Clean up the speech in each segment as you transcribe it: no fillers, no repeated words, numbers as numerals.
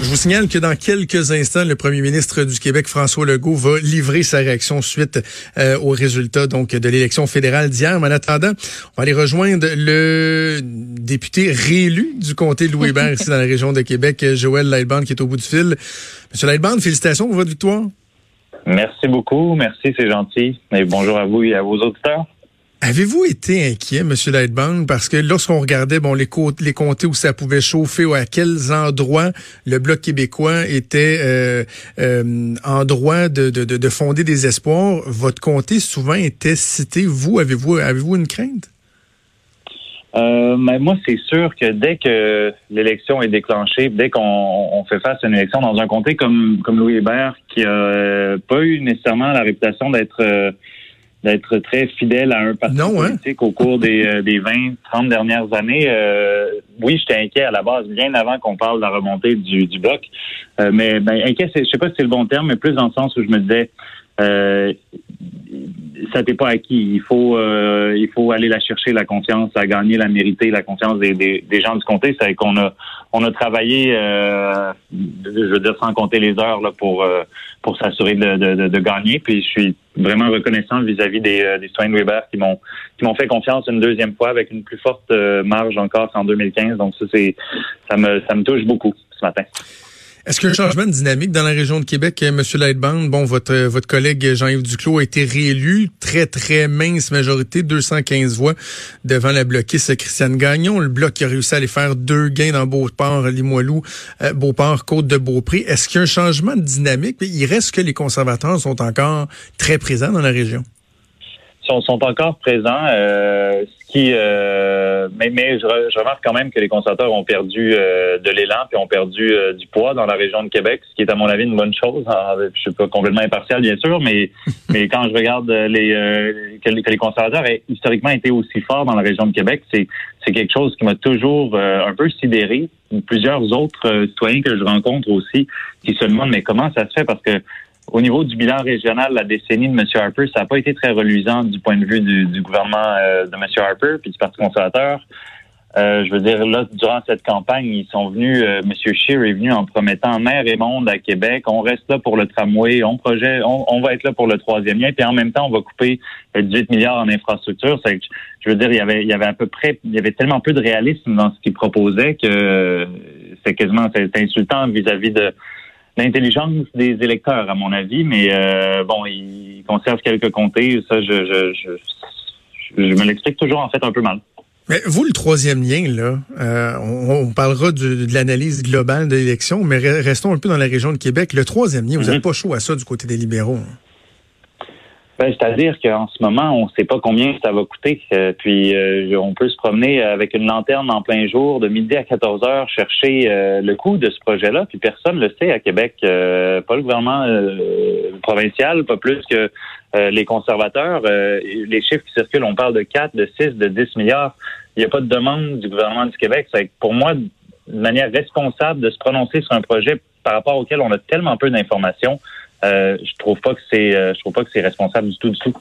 Je vous signale que dans quelques instants, le premier ministre du Québec, François Legault, va livrer sa réaction suite aux résultats donc de l'élection fédérale d'hier. Mais en attendant, on va aller rejoindre le député réélu du comté de Louis-Hébert, ici dans la région de Québec, Joël Lightbound, qui est au bout du fil. Monsieur Lightbound, félicitations pour votre victoire. Merci beaucoup. Merci, c'est gentil. Et bonjour à vous et à vos auditeurs. Avez-vous été inquiet, M. Lightbound, parce que lorsqu'on regardait les comtés où ça pouvait chauffer ou à quels endroits le Bloc québécois était en droit de fonder des espoirs, votre comté souvent était cité. Vous, avez-vous une crainte? Moi, c'est sûr que dès que l'élection est déclenchée, dès qu'on fait face à une élection dans un comté comme Louis-Hébert, qui n'a pas eu nécessairement la réputation d'être très fidèle à un parti politique au cours des 20-30 dernières années. Oui, j'étais inquiet à la base, bien avant qu'on parle de la remontée du Bloc. Inquiet, je sais pas si c'est le bon terme, mais plus dans le sens où je me disais ça t'est pas acquis. Il faut aller la chercher, la confiance, la gagner, la mériter, la confiance des gens du comté. C'est qu'on a travaillé, je veux dire, sans compter les heures là, pour s'assurer de gagner. Puis je suis vraiment reconnaissant vis-à-vis des citoyens de Louis-Hébert qui m'ont fait confiance une deuxième fois avec une plus forte marge encore qu'en 2015. Donc ça me touche beaucoup ce matin. Est-ce qu'il y a un changement de dynamique dans la région de Québec, M. Lightbound? Bon, votre collègue Jean-Yves Duclos a été réélu, très, très mince majorité, 215 voix devant la bloquiste Christiane Gagnon. Le Bloc qui a réussi à aller faire 2 gains dans Beauport-Limoilou, Beauport-Côte-de-Beaupré. Est-ce qu'il y a un changement de dynamique? Il reste que les conservateurs sont encore très présents dans la région. Sont encore présents, je remarque quand même que les conservateurs ont perdu de l'élan puis ont perdu du poids dans la région de Québec, ce qui est à mon avis une bonne chose. Alors, je suis pas complètement impartial bien sûr, mais quand je regarde que les conservateurs aient historiquement été aussi forts dans la région de Québec, c'est quelque chose qui m'a toujours un peu sidéré. Plusieurs autres citoyens que je rencontre aussi qui se demandent mais comment ça se fait, parce que au niveau du bilan régional, la décennie de M. Harper, ça n'a pas été très reluisant du point de vue du gouvernement de M. Harper puis du Parti conservateur. Je veux dire, là, durant cette campagne, ils sont venus, M. Scheer est venu en promettant mer et monde à Québec, on reste là pour le tramway, on va être là pour le troisième lien, puis en même temps, on va couper 18 milliards en infrastructures. C'est que, je veux dire, il y avait tellement peu de réalisme dans ce qu'ils proposaient que c'est insultant vis-à-vis de l'intelligence des électeurs, à mon avis, mais ils conservent quelques comtés. Ça, je me l'explique toujours en fait un peu mal. Mais vous, le troisième lien, là, on parlera de l'analyse globale de l'élection, mais restons un peu dans la région de Québec. Le troisième lien, vous n'êtes pas chaud à ça du côté des libéraux. Hein? C'est-à-dire qu'en ce moment, on ne sait pas combien ça va coûter. On peut se promener avec une lanterne en plein jour, de midi à 14h, chercher le coût de ce projet-là. Puis personne ne le sait à Québec. Pas le gouvernement provincial, pas plus que les conservateurs. Les chiffres qui circulent, on parle de 4, de 6, de 10 milliards. Il n'y a pas de demande du gouvernement du Québec. C'est pour moi, de manière responsable de se prononcer sur un projet par rapport auquel on a tellement peu d'informations, je trouve pas que c'est responsable du tout, du tout.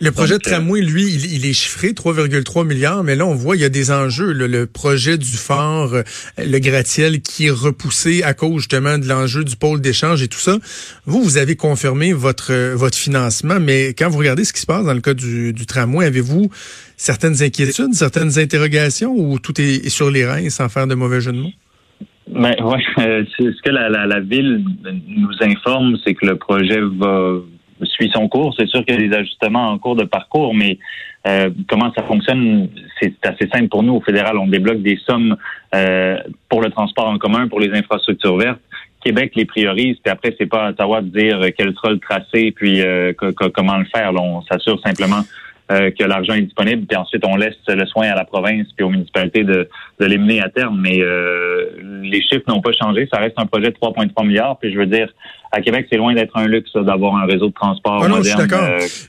Le projet de tramway, lui, il est chiffré 3,3 milliards, mais là, on voit, il y a des enjeux. Le projet du phare, le gratte-ciel qui est repoussé à cause, justement, de l'enjeu du pôle d'échange et tout ça. Vous avez confirmé votre financement, mais quand vous regardez ce qui se passe dans le cas du tramway, avez-vous certaines inquiétudes, certaines interrogations, ou tout est sur les rails sans faire de mauvais jeu de mots? Ben ouais, ce que la ville nous informe, c'est que le projet suit son cours. C'est sûr qu'il y a des ajustements en cours de parcours, mais comment ça fonctionne, c'est assez simple pour nous. Au fédéral, on débloque des sommes pour le transport en commun, pour les infrastructures vertes. Québec les priorise, puis après, c'est pas à Ottawa de dire quel sera le tracé, puis comment le faire. Là, on s'assure simplement que l'argent est disponible, puis ensuite on laisse le soin à la province puis aux municipalités de les mener à terme. Mais les chiffres n'ont pas changé. Ça reste un projet de 3,3 milliards. Puis je veux dire, à Québec, c'est loin d'être un luxe d'avoir un réseau de transport moderne.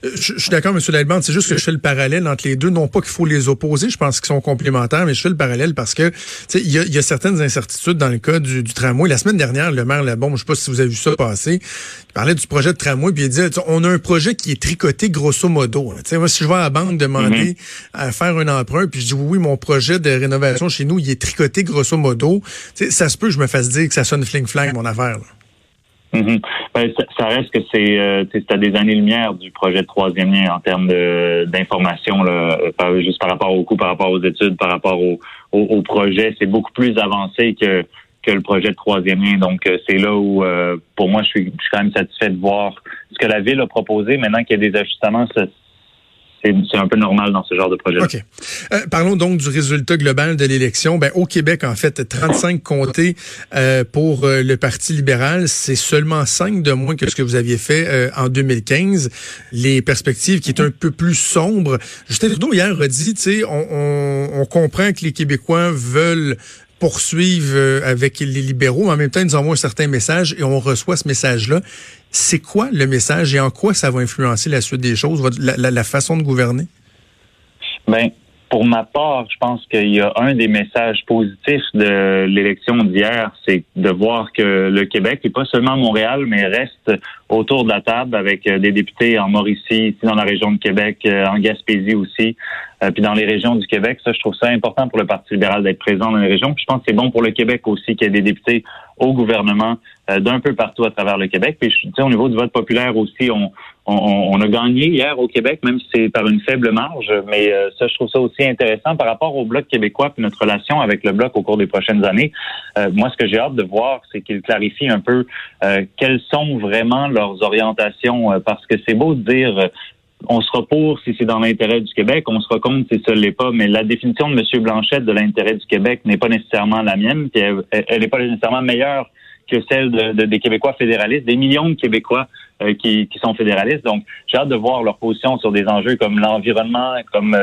Je suis d'accord, M. Lightbound. C'est juste que je fais le parallèle entre les deux. Non pas qu'il faut les opposer, je pense qu'ils sont complémentaires, mais je fais le parallèle parce que il y a certaines incertitudes dans le cas du tramway. La semaine dernière, le maire Labombe, je ne sais pas si vous avez vu ça passer, il parlait du projet de tramway, puis il disait, on a un projet qui est tricoté grosso modo. Moi, si je vais à la banque demander à faire un emprunt, puis je dis oui, mon projet de rénovation chez nous, il est tricoté grosso modo, ça se peut que je me fasse dire que ça sonne fling-flang, mon affaire. Ben, ça reste que c'est à des années-lumière du projet de troisième lien en termes d'information, juste par rapport au coût, par rapport aux études, par rapport au projet. C'est beaucoup plus avancé que le projet de troisième lien. Donc, c'est là où, pour moi, je suis quand même satisfait de voir ce que la Ville a proposé. Maintenant qu'il y a des ajustements, c'est un peu normal dans ce genre de projet-là. OK. Parlons donc du résultat global de l'élection. Ben, au Québec, en fait, 35 comtés pour le Parti libéral. C'est seulement 5 de moins que ce que vous aviez fait en 2015. Les perspectives qui est un peu plus sombres. Justin Trudeau, hier, a dit, on comprend que les Québécois veulent poursuivre avec les libéraux, mais en même temps, ils nous envoient un certain message et on reçoit ce message-là. C'est quoi le message et en quoi ça va influencer la suite des choses, la façon de gouverner? Bien, pour ma part, je pense qu'il y a un des messages positifs de l'élection d'hier, c'est de voir que le Québec, et pas seulement Montréal, mais reste autour de la table avec des députés en Mauricie, ici dans la région de Québec, en Gaspésie aussi, puis dans les régions du Québec. Ça, je trouve ça important pour le Parti libéral d'être présent dans les régions. Puis je pense que c'est bon pour le Québec aussi qu'il y ait des députés au gouvernement d'un peu partout à travers le Québec. Puis au niveau du vote populaire aussi, on a gagné hier au Québec, même si c'est par une faible marge. Mais ça, je trouve ça aussi intéressant par rapport au Bloc québécois puis notre relation avec le Bloc au cours des prochaines années. Moi, ce que j'ai hâte de voir, c'est qu'ils clarifient un peu quelles sont vraiment leurs orientations, parce que c'est beau de dire on sera pour si c'est dans l'intérêt du Québec, on sera contre si ça ne l'est pas, mais la définition de M. Blanchette de l'intérêt du Québec n'est pas nécessairement la mienne, puis elle n'est pas nécessairement meilleure que celle des Québécois fédéralistes, des millions de Québécois qui sont fédéralistes. Donc, j'ai hâte de voir leur position sur des enjeux comme l'environnement, comme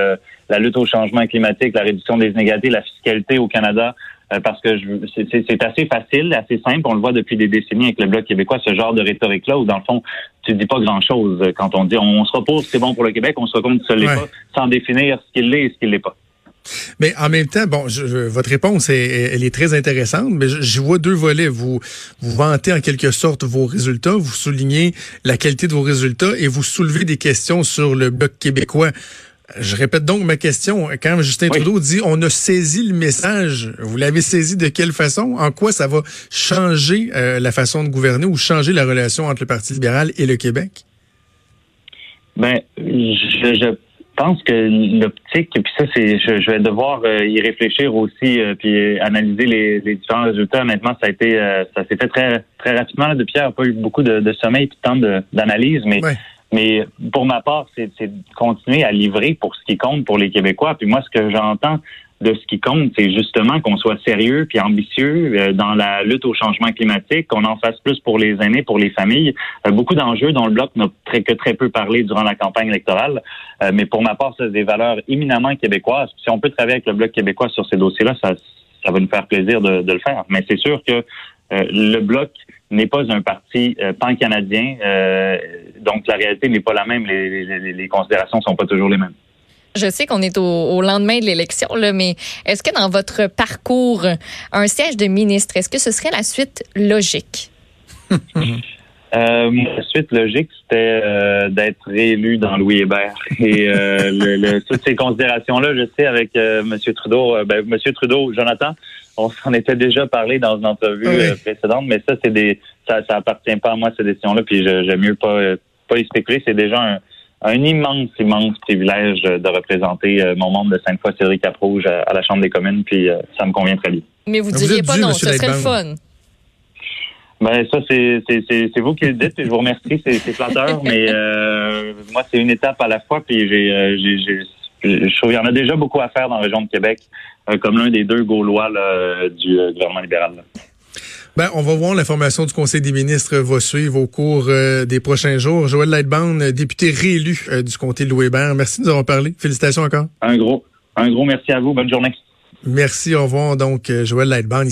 la lutte au changement climatique, la réduction des inégalités, la fiscalité au Canada, parce que c'est assez facile, assez simple. On le voit depuis des décennies avec le Bloc québécois, ce genre de rhétorique-là où, dans le fond, tu ne dis pas grand-chose quand on dit on se repose, c'est bon pour le Québec, on se repose, ça ne l'est pas, sans définir ce qu'il l'est et ce qu'il ne l'est pas. Mais en même temps, bon, votre réponse, elle est très intéressante, mais j'y vois deux volets. Vous vantez en quelque sorte vos résultats, vous soulignez la qualité de vos résultats et vous soulevez des questions sur le Bloc québécois. Je répète donc ma question. Quand Justin Trudeau dit « on a saisi le message », vous l'avez saisi de quelle façon? En quoi ça va changer la façon de gouverner ou changer la relation entre le Parti libéral et le Québec? Ben, je pense que l'optique, puis ça, je vais devoir y réfléchir aussi, puis analyser les différents résultats. Honnêtement, ça s'est fait très très rapidement. Là, depuis hier, on n'a pas eu beaucoup de sommeil et de temps d'analyse, mais... Ouais. Mais pour ma part, c'est de continuer à livrer pour ce qui compte pour les Québécois. Puis moi, ce que j'entends de ce qui compte, c'est justement qu'on soit sérieux puis ambitieux dans la lutte au changement climatique, qu'on en fasse plus pour les aînés, pour les familles. Beaucoup d'enjeux dont le Bloc n'a que très peu parlé durant la campagne électorale. Mais pour ma part, c'est des valeurs éminemment québécoises. Si on peut travailler avec le Bloc québécois sur ces dossiers-là, ça va nous faire plaisir de le faire. Mais c'est sûr que le Bloc n'est pas un parti pan-canadien, donc la réalité n'est pas la même, les considérations ne sont pas toujours les mêmes. Je sais qu'on est au lendemain de l'élection, là, mais est-ce que dans votre parcours, un siège de ministre, est-ce que ce serait la suite logique? La suite logique, c'était d'être réélu dans Louis-Hébert. Et toutes ces considérations-là, je sais, avec M. Trudeau, Jonathan, on s'en était déjà parlé dans une entrevue précédente, mais ça, ça appartient pas à moi, ces décisions-là, puis j'aime mieux pas y spéculer. C'est déjà un immense privilège de représenter mon membre de Sainte-Foy–Sillery–Cap-Rouge à la Chambre des communes, puis ça me convient très bien. Mais vous diriez pas non, ce serait le fun. Ben ça, c'est vous qui le dites, et je vous remercie, c'est flatteur, mais moi, c'est une étape à la fois, puis je trouve qu'il y en a déjà beaucoup à faire dans la région de Québec, comme l'un des deux Gaulois là, du gouvernement libéral. Là. Ben, on va voir, la formation du Conseil des ministres va suivre au cours des prochains jours. Joël Lightbound, député réélu du comté de Louis-Hébert, merci de nous avoir parlé. Félicitations encore. Un gros merci à vous. Bonne journée. Merci, au revoir. Donc, Joël Lightbound,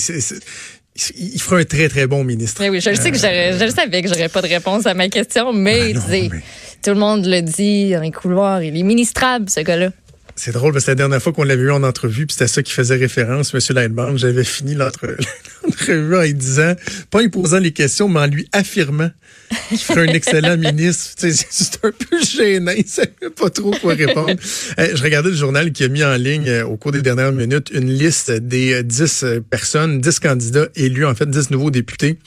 Il ferait un très, très bon ministre. Mais oui, je le sais que je le savais que j'aurais pas de réponse à ma question, mais, ben non, mais tout le monde le dit dans les couloirs. Il est ministrable, ce gars-là. C'est drôle, parce que la dernière fois qu'on l'avait eu en entrevue, puis c'était à ça qui faisait référence, M. Lightbound, j'avais fini l'entrevue en lui disant, pas en lui posant les questions, mais en lui affirmant qu'il ferait un excellent ministre. Tu sais, c'est un peu gênant, il ne savait pas trop quoi répondre. Je regardais le journal qui a mis en ligne, au cours des dernières minutes, une liste des 10 personnes, 10 candidats élus, en fait, 10 nouveaux députés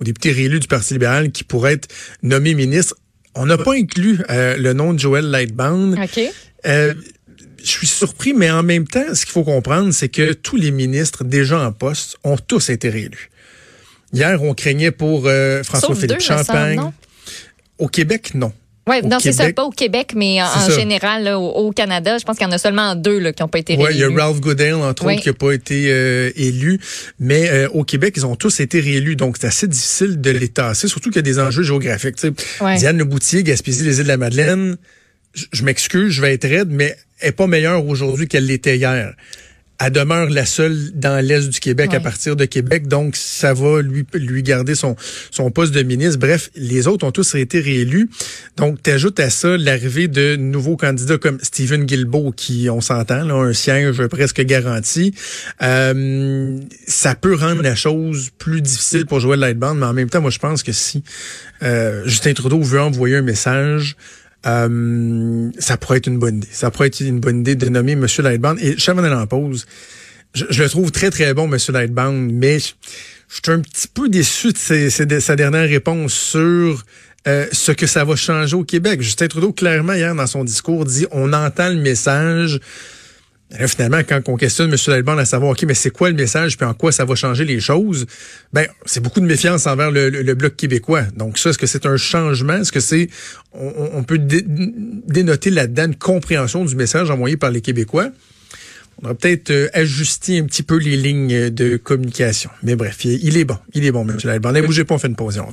ou députés réélus du Parti libéral qui pourraient être nommés ministres. On n'a pas inclus le nom de Joël Lightbound. OK. Je suis surpris, mais en même temps, ce qu'il faut comprendre, c'est que tous les ministres déjà en poste ont tous été réélus. Hier, on craignait pour François-Philippe Champagne. Au Québec, non. Oui, non, c'est ça, pas au Québec, mais en général, là, au Canada, je pense qu'il y en a seulement 2 là, qui n'ont pas été réélus. Oui, il y a Ralph Goodale, entre autres, qui n'a pas été élu. Mais au Québec, ils ont tous été réélus, donc c'est assez difficile de les tasser, surtout qu'il y a des enjeux géographiques. Diane Leboutillier, Gaspésie, les Îles-de-la-Madeleine, je m'excuse, je vais être raide, mais elle n'est pas meilleure aujourd'hui qu'elle l'était hier. Elle demeure la seule dans l'Est du Québec à partir de Québec, donc ça va lui garder son poste de ministre. Bref, les autres ont tous été réélus. Donc, tu ajoutes à ça l'arrivée de nouveaux candidats comme Steven Guilbeault, qui, on s'entend, là, un siège presque garanti. Ça peut rendre la chose plus difficile pour Joël Lightbound, mais en même temps, moi, je pense que si Justin Trudeau veut envoyer un message... ça pourrait être une bonne idée. Ça pourrait être une bonne idée de nommer M. Lightbound. Et chaque année en pause, je le trouve très, très bon, M. Lightbound, mais je suis un petit peu déçu de sa dernière réponse sur ce que ça va changer au Québec. Justin Trudeau, clairement, hier, dans son discours, dit « On entend le message ». Là, finalement, quand on questionne M. Lightbound à savoir, OK, mais c'est quoi le message puis en quoi ça va changer les choses, ben c'est beaucoup de méfiance envers le Bloc québécois. Donc ça, est-ce que c'est un changement? Est-ce que c'est... On peut dénoter là-dedans une compréhension du message envoyé par les Québécois? On aurait peut-être ajusté un petit peu les lignes de communication. Mais bref, il est bon. Il est bon, M. Lightbound. Ne bougez pas, on fait une pause et on revient.